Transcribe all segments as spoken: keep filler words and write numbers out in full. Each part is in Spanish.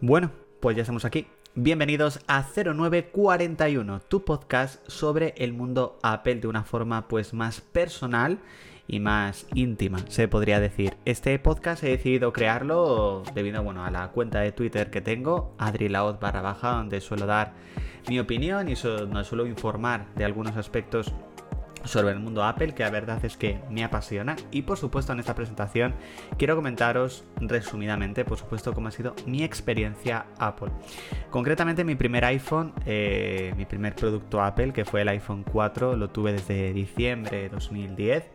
Bueno, pues ya estamos aquí. Bienvenidos a cero nueve cuarenta y uno, tu podcast sobre el mundo Apple de una forma pues más personal y más íntima, se podría decir. Este podcast he decidido crearlo debido bueno, a la cuenta de Twitter que tengo, adrylahoz_, donde suelo dar mi opinión y donde suelo informar de algunos aspectos sobre el mundo Apple, que la verdad es que me apasiona. Y por supuesto en esta presentación quiero comentaros resumidamente, por supuesto, cómo ha sido mi experiencia Apple. Concretamente mi primer iPhone, eh, mi primer producto Apple, que fue el iPhone cuatro, lo tuve desde diciembre de dos mil diez.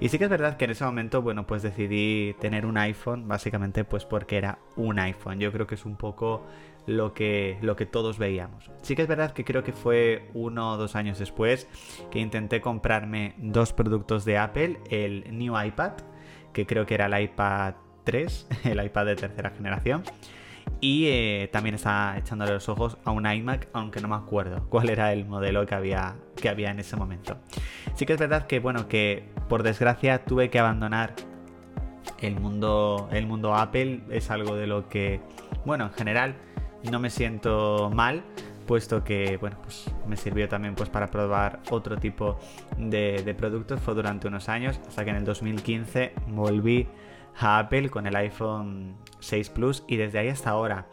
Y sí que es verdad que en ese momento, bueno, pues decidí tener un iPhone, básicamente pues porque era un iPhone. Yo creo que es un poco lo que, lo que todos veíamos. Sí que es verdad que creo que fue uno o dos años después que intenté comprarme dos productos de Apple, el New iPad, que creo que era el iPad tres, el iPad de tercera generación, y eh, también estaba echándole los ojos a un iMac, aunque no me acuerdo cuál era el modelo que había, que había en ese momento. Sí que es verdad que, bueno, que por desgracia tuve que abandonar el mundo, el mundo Apple. Es algo de lo que, bueno, en general no me siento mal, puesto que, bueno, pues me sirvió también pues para probar otro tipo de, de productos. Fue durante unos años, hasta que en el dos mil quince volví a Apple con el iPhone seis Plus, y desde ahí hasta ahora,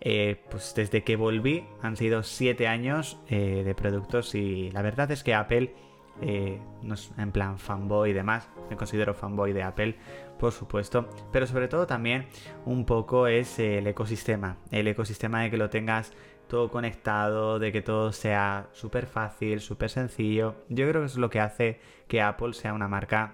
eh, pues desde que volví han sido siete años eh, de productos. Y la verdad es que Apple, eh, no es en plan fanboy y demás, me considero fanboy de Apple, por supuesto, pero sobre todo también un poco es el ecosistema, el ecosistema de que lo tengas todo conectado, de que todo sea súper fácil, súper sencillo. Yo creo que es lo que hace que Apple sea una marca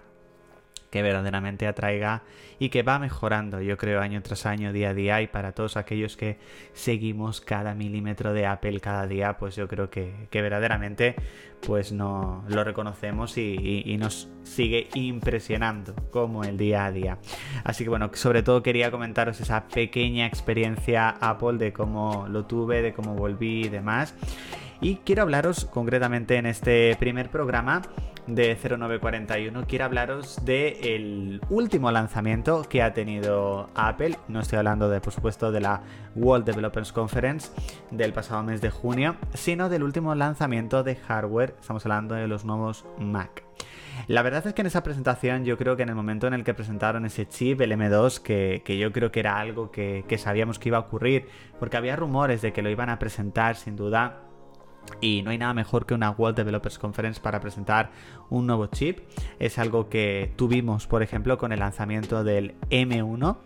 que verdaderamente atraiga y que va mejorando, yo creo, año tras año, día a día. Y para todos aquellos que seguimos cada milímetro de Apple cada día, pues yo creo que, que verdaderamente pues no lo reconocemos y, y, y nos sigue impresionando como el día a día. Así que bueno, sobre todo quería comentaros esa pequeña experiencia Apple, de cómo lo tuve, de cómo volví y demás. Y quiero hablaros concretamente en este primer programa de cero nueve cuarenta y uno, quiero hablaros del último lanzamiento que ha tenido Apple. No estoy hablando de, por supuesto, de la World Developers Conference del pasado mes de junio, sino del último lanzamiento de hardware. Estamos hablando de los nuevos Mac. La verdad es que en esa presentación, yo creo que en el momento en el que presentaron ese chip, el M dos, que, que yo creo que era algo que, que sabíamos que iba a ocurrir, porque había rumores de que lo iban a presentar sin duda. Y no hay nada mejor que una World Developers Conference para presentar un nuevo chip. Es algo que tuvimos, por ejemplo, con el lanzamiento del M uno,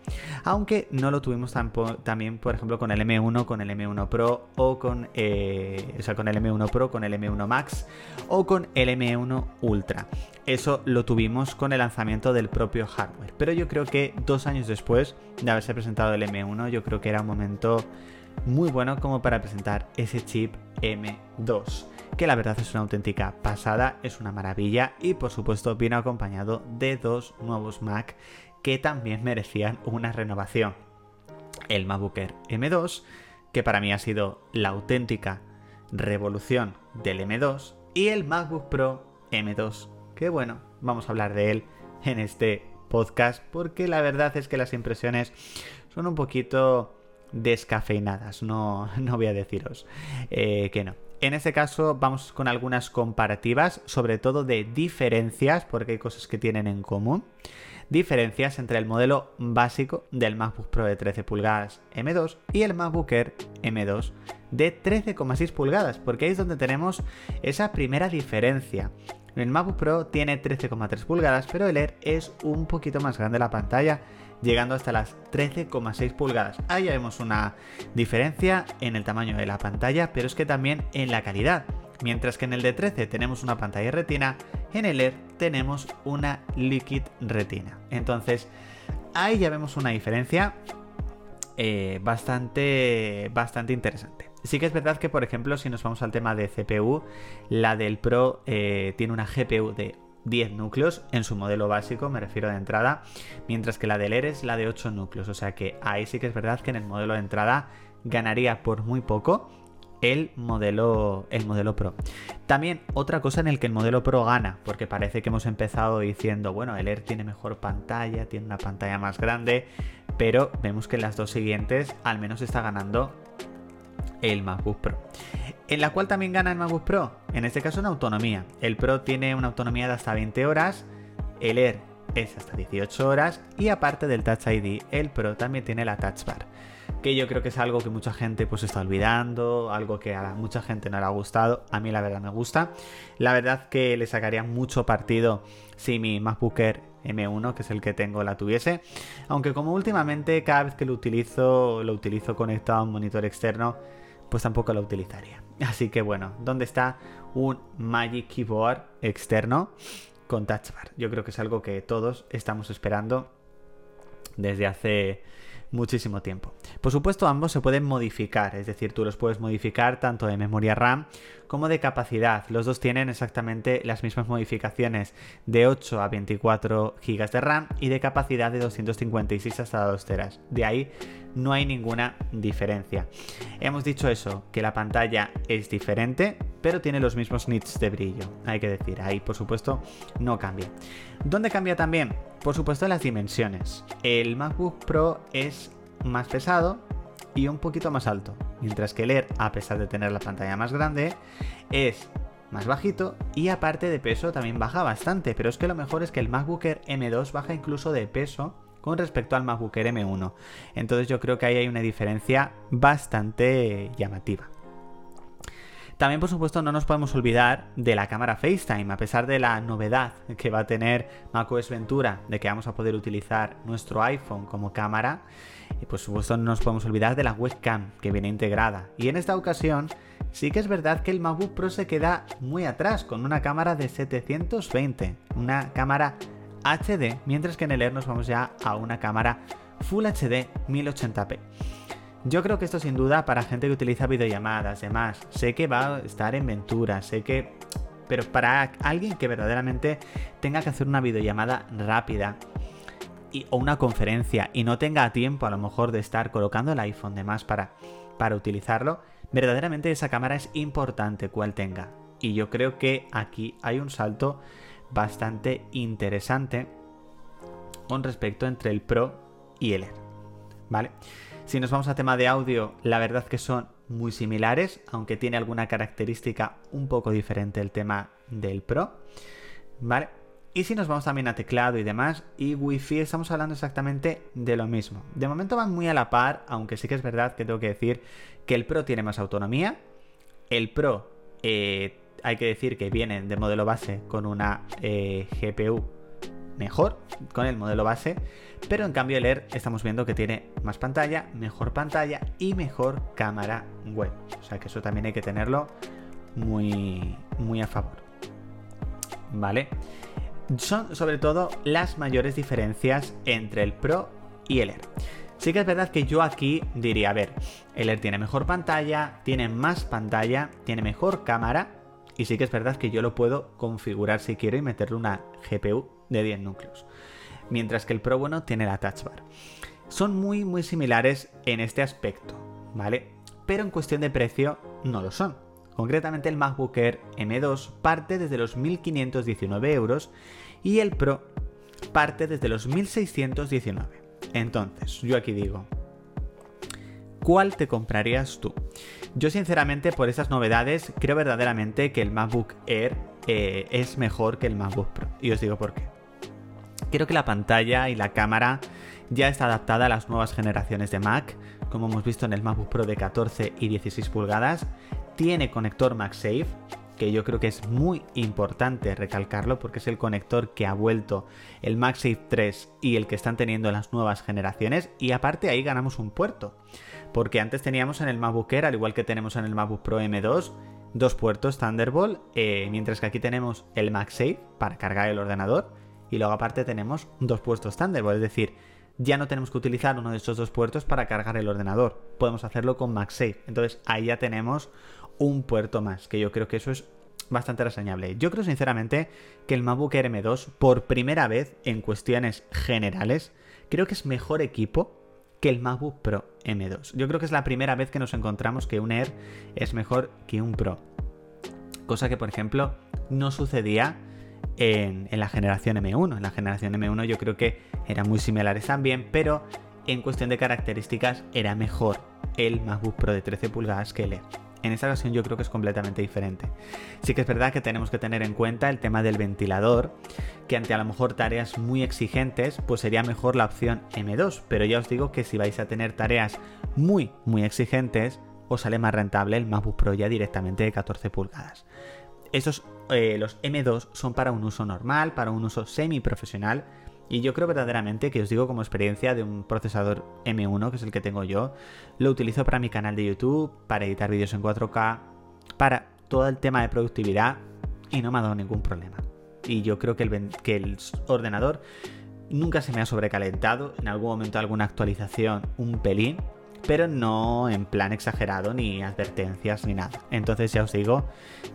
aunque no lo tuvimos tampo- también, por ejemplo, con el M uno, con el M uno Pro o con, eh, o sea, con el M uno Pro, con el M uno Max o con el M uno Ultra. Eso lo tuvimos con el lanzamiento del propio hardware. Pero yo creo que dos años después de haberse presentado el M uno, yo creo que era un momento muy bueno como para presentar ese chip M dos, que la verdad es una auténtica pasada, es una maravilla, y por supuesto vino acompañado de dos nuevos Mac que también merecían una renovación. El MacBook Air M dos, que para mí ha sido la auténtica revolución del M dos, y el MacBook Pro M dos, que bueno, vamos a hablar de él en este podcast, porque la verdad es que las impresiones son un poquito descafeinadas, no, no voy a deciros eh, que no. En este caso vamos con algunas comparativas, sobre todo de diferencias, porque hay cosas que tienen en común. Diferencias entre el modelo básico del MacBook Pro de trece pulgadas M dos y el MacBook Air M dos de trece coma seis pulgadas, porque ahí es donde tenemos esa primera diferencia. El MacBook Pro tiene trece coma tres pulgadas, pero el Air es un poquito más grande la pantalla, llegando hasta las trece coma seis pulgadas. Ahí ya vemos una diferencia en el tamaño de la pantalla, pero es que también en la calidad. Mientras que en el de trece tenemos una pantalla retina, en el Air tenemos una Liquid Retina. Entonces, ahí ya vemos una diferencia eh, bastante, bastante interesante. Sí que es verdad que, por ejemplo, si nos vamos al tema de C P U, la del Pro eh, tiene una G P U de diez núcleos en su modelo básico, me refiero de entrada, mientras que la del Air es la de ocho núcleos, o sea que ahí sí que es verdad que en el modelo de entrada ganaría por muy poco. el modelo, el modelo Pro. También otra cosa en el que el modelo Pro gana, porque parece que hemos empezado diciendo, bueno, el Air tiene mejor pantalla, tiene una pantalla más grande, pero vemos que en las dos siguientes al menos está ganando el MacBook Pro. ¿En la cual también gana el MacBook Pro? En este caso en autonomía. El Pro tiene una autonomía de hasta veinte horas, el Air es hasta dieciocho horas y aparte del Touch I D, el Pro también tiene la Touch Bar, que yo creo que es algo que mucha gente pues está olvidando, algo que a mucha gente no le ha gustado. A mí la verdad me gusta. La verdad que le sacaría mucho partido si mi MacBook Air M uno, que es el que tengo, la tuviese, aunque como últimamente cada vez que lo utilizo, lo utilizo conectado a un monitor externo, pues tampoco lo utilizaría. Así que bueno, ¿dónde está un Magic Keyboard externo con Touch Bar? Yo creo que es algo que todos estamos esperando desde hace muchísimo tiempo. Por supuesto, ambos se pueden modificar, es decir, tú los puedes modificar tanto de memoria RAM como de capacidad. Los dos tienen exactamente las mismas modificaciones, de ocho a veinticuatro gigas de RAM y de capacidad de doscientos cincuenta y seis hasta dos teras. De ahí no hay ninguna diferencia. Hemos dicho eso, que la pantalla es diferente, pero tiene los mismos nits de brillo, hay que decir, ahí por supuesto no cambia. ¿Dónde cambia también? Por supuesto, las dimensiones. El MacBook Pro es más pesado y un poquito más alto, mientras que el Air, a pesar de tener la pantalla más grande, es más bajito y aparte de peso también baja bastante, pero es que lo mejor es que el MacBook Air M dos baja incluso de peso con respecto al MacBook Air M uno. Entonces yo creo que ahí hay una diferencia bastante llamativa. También, por supuesto, no nos podemos olvidar de la cámara FaceTime. A pesar de la novedad que va a tener macOS Ventura, de que vamos a poder utilizar nuestro iPhone como cámara, y por supuesto no nos podemos olvidar de la webcam que viene integrada. Y en esta ocasión sí que es verdad que el MacBook Pro se queda muy atrás con una cámara de setecientos veinte, una cámara H D, mientras que en el Air nos vamos ya a una cámara Full H D mil ochenta p. Yo creo que esto sin duda para gente que utiliza videollamadas, demás, sé que va a estar en Ventura, sé que... pero para alguien que verdaderamente tenga que hacer una videollamada rápida y, o una conferencia y no tenga tiempo a lo mejor de estar colocando el iPhone demás para, para utilizarlo, verdaderamente esa cámara es importante cual tenga. Y yo creo que aquí hay un salto bastante interesante con respecto entre el Pro y el Air, ¿vale? Si nos vamos a tema de audio, la verdad que son muy similares, aunque tiene alguna característica un poco diferente el tema del Pro, ¿vale? Y si nos vamos también a teclado y demás, y Wi-Fi, estamos hablando exactamente de lo mismo. De momento van muy a la par, aunque sí que es verdad que tengo que decir que el Pro tiene más autonomía. El Pro, eh, hay que decir que viene de modelo base con una eh, G P U mejor con el modelo base, pero en cambio el Air estamos viendo que tiene más pantalla, mejor pantalla y mejor cámara web. O sea que eso también hay que tenerlo muy, muy a favor, ¿vale? Son sobre todo las mayores diferencias entre el Pro y el Air. Sí que es verdad que yo aquí diría, a ver, el Air tiene mejor pantalla, tiene más pantalla, tiene mejor cámara y sí que es verdad que yo lo puedo configurar si quiero y meterle una G P U de diez núcleos, mientras que el Pro, bueno, tiene la Touch Bar. Son muy muy similares en este aspecto, ¿vale? Pero en cuestión de precio no lo son. Concretamente el MacBook Air M dos parte desde los mil quinientos diecinueve euros y el Pro parte desde los mil seiscientos diecinueve. Entonces, yo aquí digo, ¿cuál te comprarías tú? Yo sinceramente, por esas novedades, creo verdaderamente que el MacBook Air eh, es mejor que el MacBook Pro. Y os digo por qué. Creo que la pantalla y la cámara ya está adaptada a las nuevas generaciones de Mac, como hemos visto en el MacBook Pro de catorce y dieciséis pulgadas. Tiene conector MagSafe, que yo creo que es muy importante recalcarlo porque es el conector que ha vuelto el MagSafe tres y el que están teniendo las nuevas generaciones. Y aparte ahí ganamos un puerto, porque antes teníamos en el MacBook Air, al igual que tenemos en el MacBook Pro M dos, dos puertos Thunderbolt, eh, mientras que aquí tenemos el MagSafe para cargar el ordenador. Y luego aparte tenemos dos puertos Thunderbolt, es decir, ya no tenemos que utilizar uno de estos dos puertos para cargar el ordenador. Podemos hacerlo con MagSafe. Entonces ahí ya tenemos un puerto más, que yo creo que eso es bastante reseñable. Yo creo sinceramente que el MacBook Air M dos, por primera vez en cuestiones generales, creo que es mejor equipo que el MacBook Pro M dos. Yo creo que es la primera vez que nos encontramos que un Air es mejor que un Pro. Cosa que, por ejemplo, no sucedía en, en la generación M uno. En la generación M uno yo creo que eran muy similares también, pero en cuestión de características era mejor el MacBook Pro de trece pulgadas que el Air. En esta ocasión yo creo que es completamente diferente. Sí que es verdad que tenemos que tener en cuenta el tema del ventilador, que ante a lo mejor tareas muy exigentes, pues sería mejor la opción M dos. Pero ya os digo que si vais a tener tareas muy, muy exigentes, os sale más rentable el MacBook Pro ya directamente de catorce pulgadas. Estos, eh, los M dos son para un uso normal, para un uso semi-profesional. Y yo creo verdaderamente que os digo como experiencia de un procesador M uno, que es el que tengo yo, lo utilizo para mi canal de YouTube, para editar vídeos en cuatro K, para todo el tema de productividad y no me ha dado ningún problema. Y yo creo que el, que el ordenador nunca se me ha sobrecalentado, en algún momento alguna actualización, un pelín, pero no en plan exagerado, ni advertencias, ni nada. Entonces ya os digo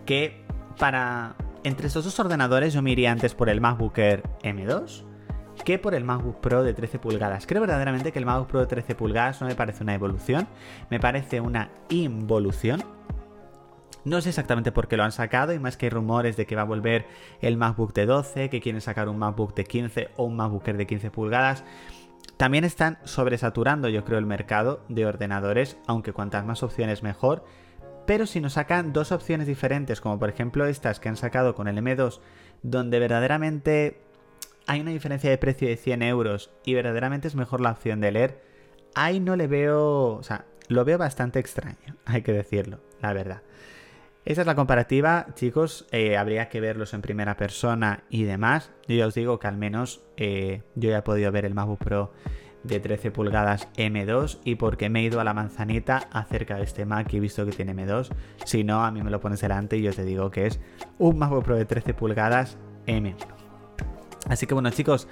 que para entre estos dos ordenadores yo me iría antes por el MacBook Air M dos, que por el MacBook Pro de trece pulgadas. Creo verdaderamente que el MacBook Pro de trece pulgadas no me parece una evolución, me parece una involución. No sé exactamente por qué lo han sacado, y más que hay rumores de que va a volver el MacBook de doce, que quieren sacar un MacBook de quince o un MacBook Air de quince pulgadas. También están sobresaturando, yo creo, el mercado de ordenadores, aunque cuantas más opciones mejor. Pero si nos sacan dos opciones diferentes, como por ejemplo estas que han sacado con el M dos, donde verdaderamente hay una diferencia de precio de cien euros y verdaderamente es mejor la opción de leer, ahí no le veo, o sea, lo veo bastante extraño, hay que decirlo, la verdad. Esa es la comparativa, chicos, eh, habría que verlos en primera persona y demás. Yo ya os digo que al menos eh, yo ya he podido ver el MacBook Pro de trece pulgadas M dos, y porque me he ido a la manzanita acerca de este Mac y he visto que tiene M dos, si no, a mí me lo pones delante y yo te digo que es un MacBook Pro de trece pulgadas M uno. Así que bueno, chicos,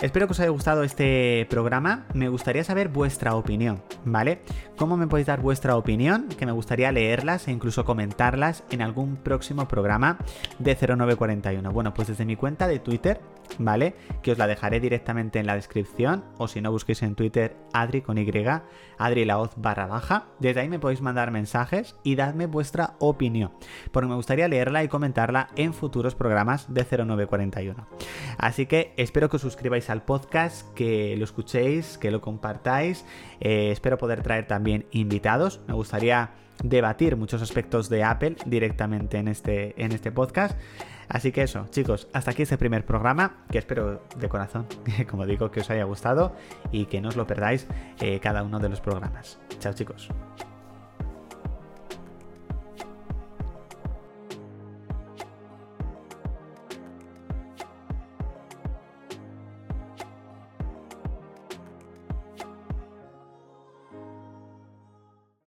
espero que os haya gustado este programa. Me gustaría saber vuestra opinión, ¿vale? ¿Cómo me podéis dar vuestra opinión? Que me gustaría leerlas e incluso comentarlas en algún próximo programa de cero nueve cuarenta y uno. Bueno, pues desde mi cuenta de Twitter, ¿vale? Que os la dejaré directamente en la descripción, o si no, busquéis en Twitter Adri con Y, adrylahoz barra baja. Desde ahí me podéis mandar mensajes y dadme vuestra opinión, porque me gustaría leerla y comentarla en futuros programas de cero nueve cuarenta y uno. Así que espero que os suscribáis al podcast, que lo escuchéis, que lo compartáis. Eh, espero poder traer también invitados. Me gustaría debatir muchos aspectos de Apple directamente en este, en este podcast. Así que eso, chicos, hasta aquí este primer programa, que espero de corazón, como digo, que os haya gustado y que no os lo perdáis eh, cada uno de los programas. Chao, chicos.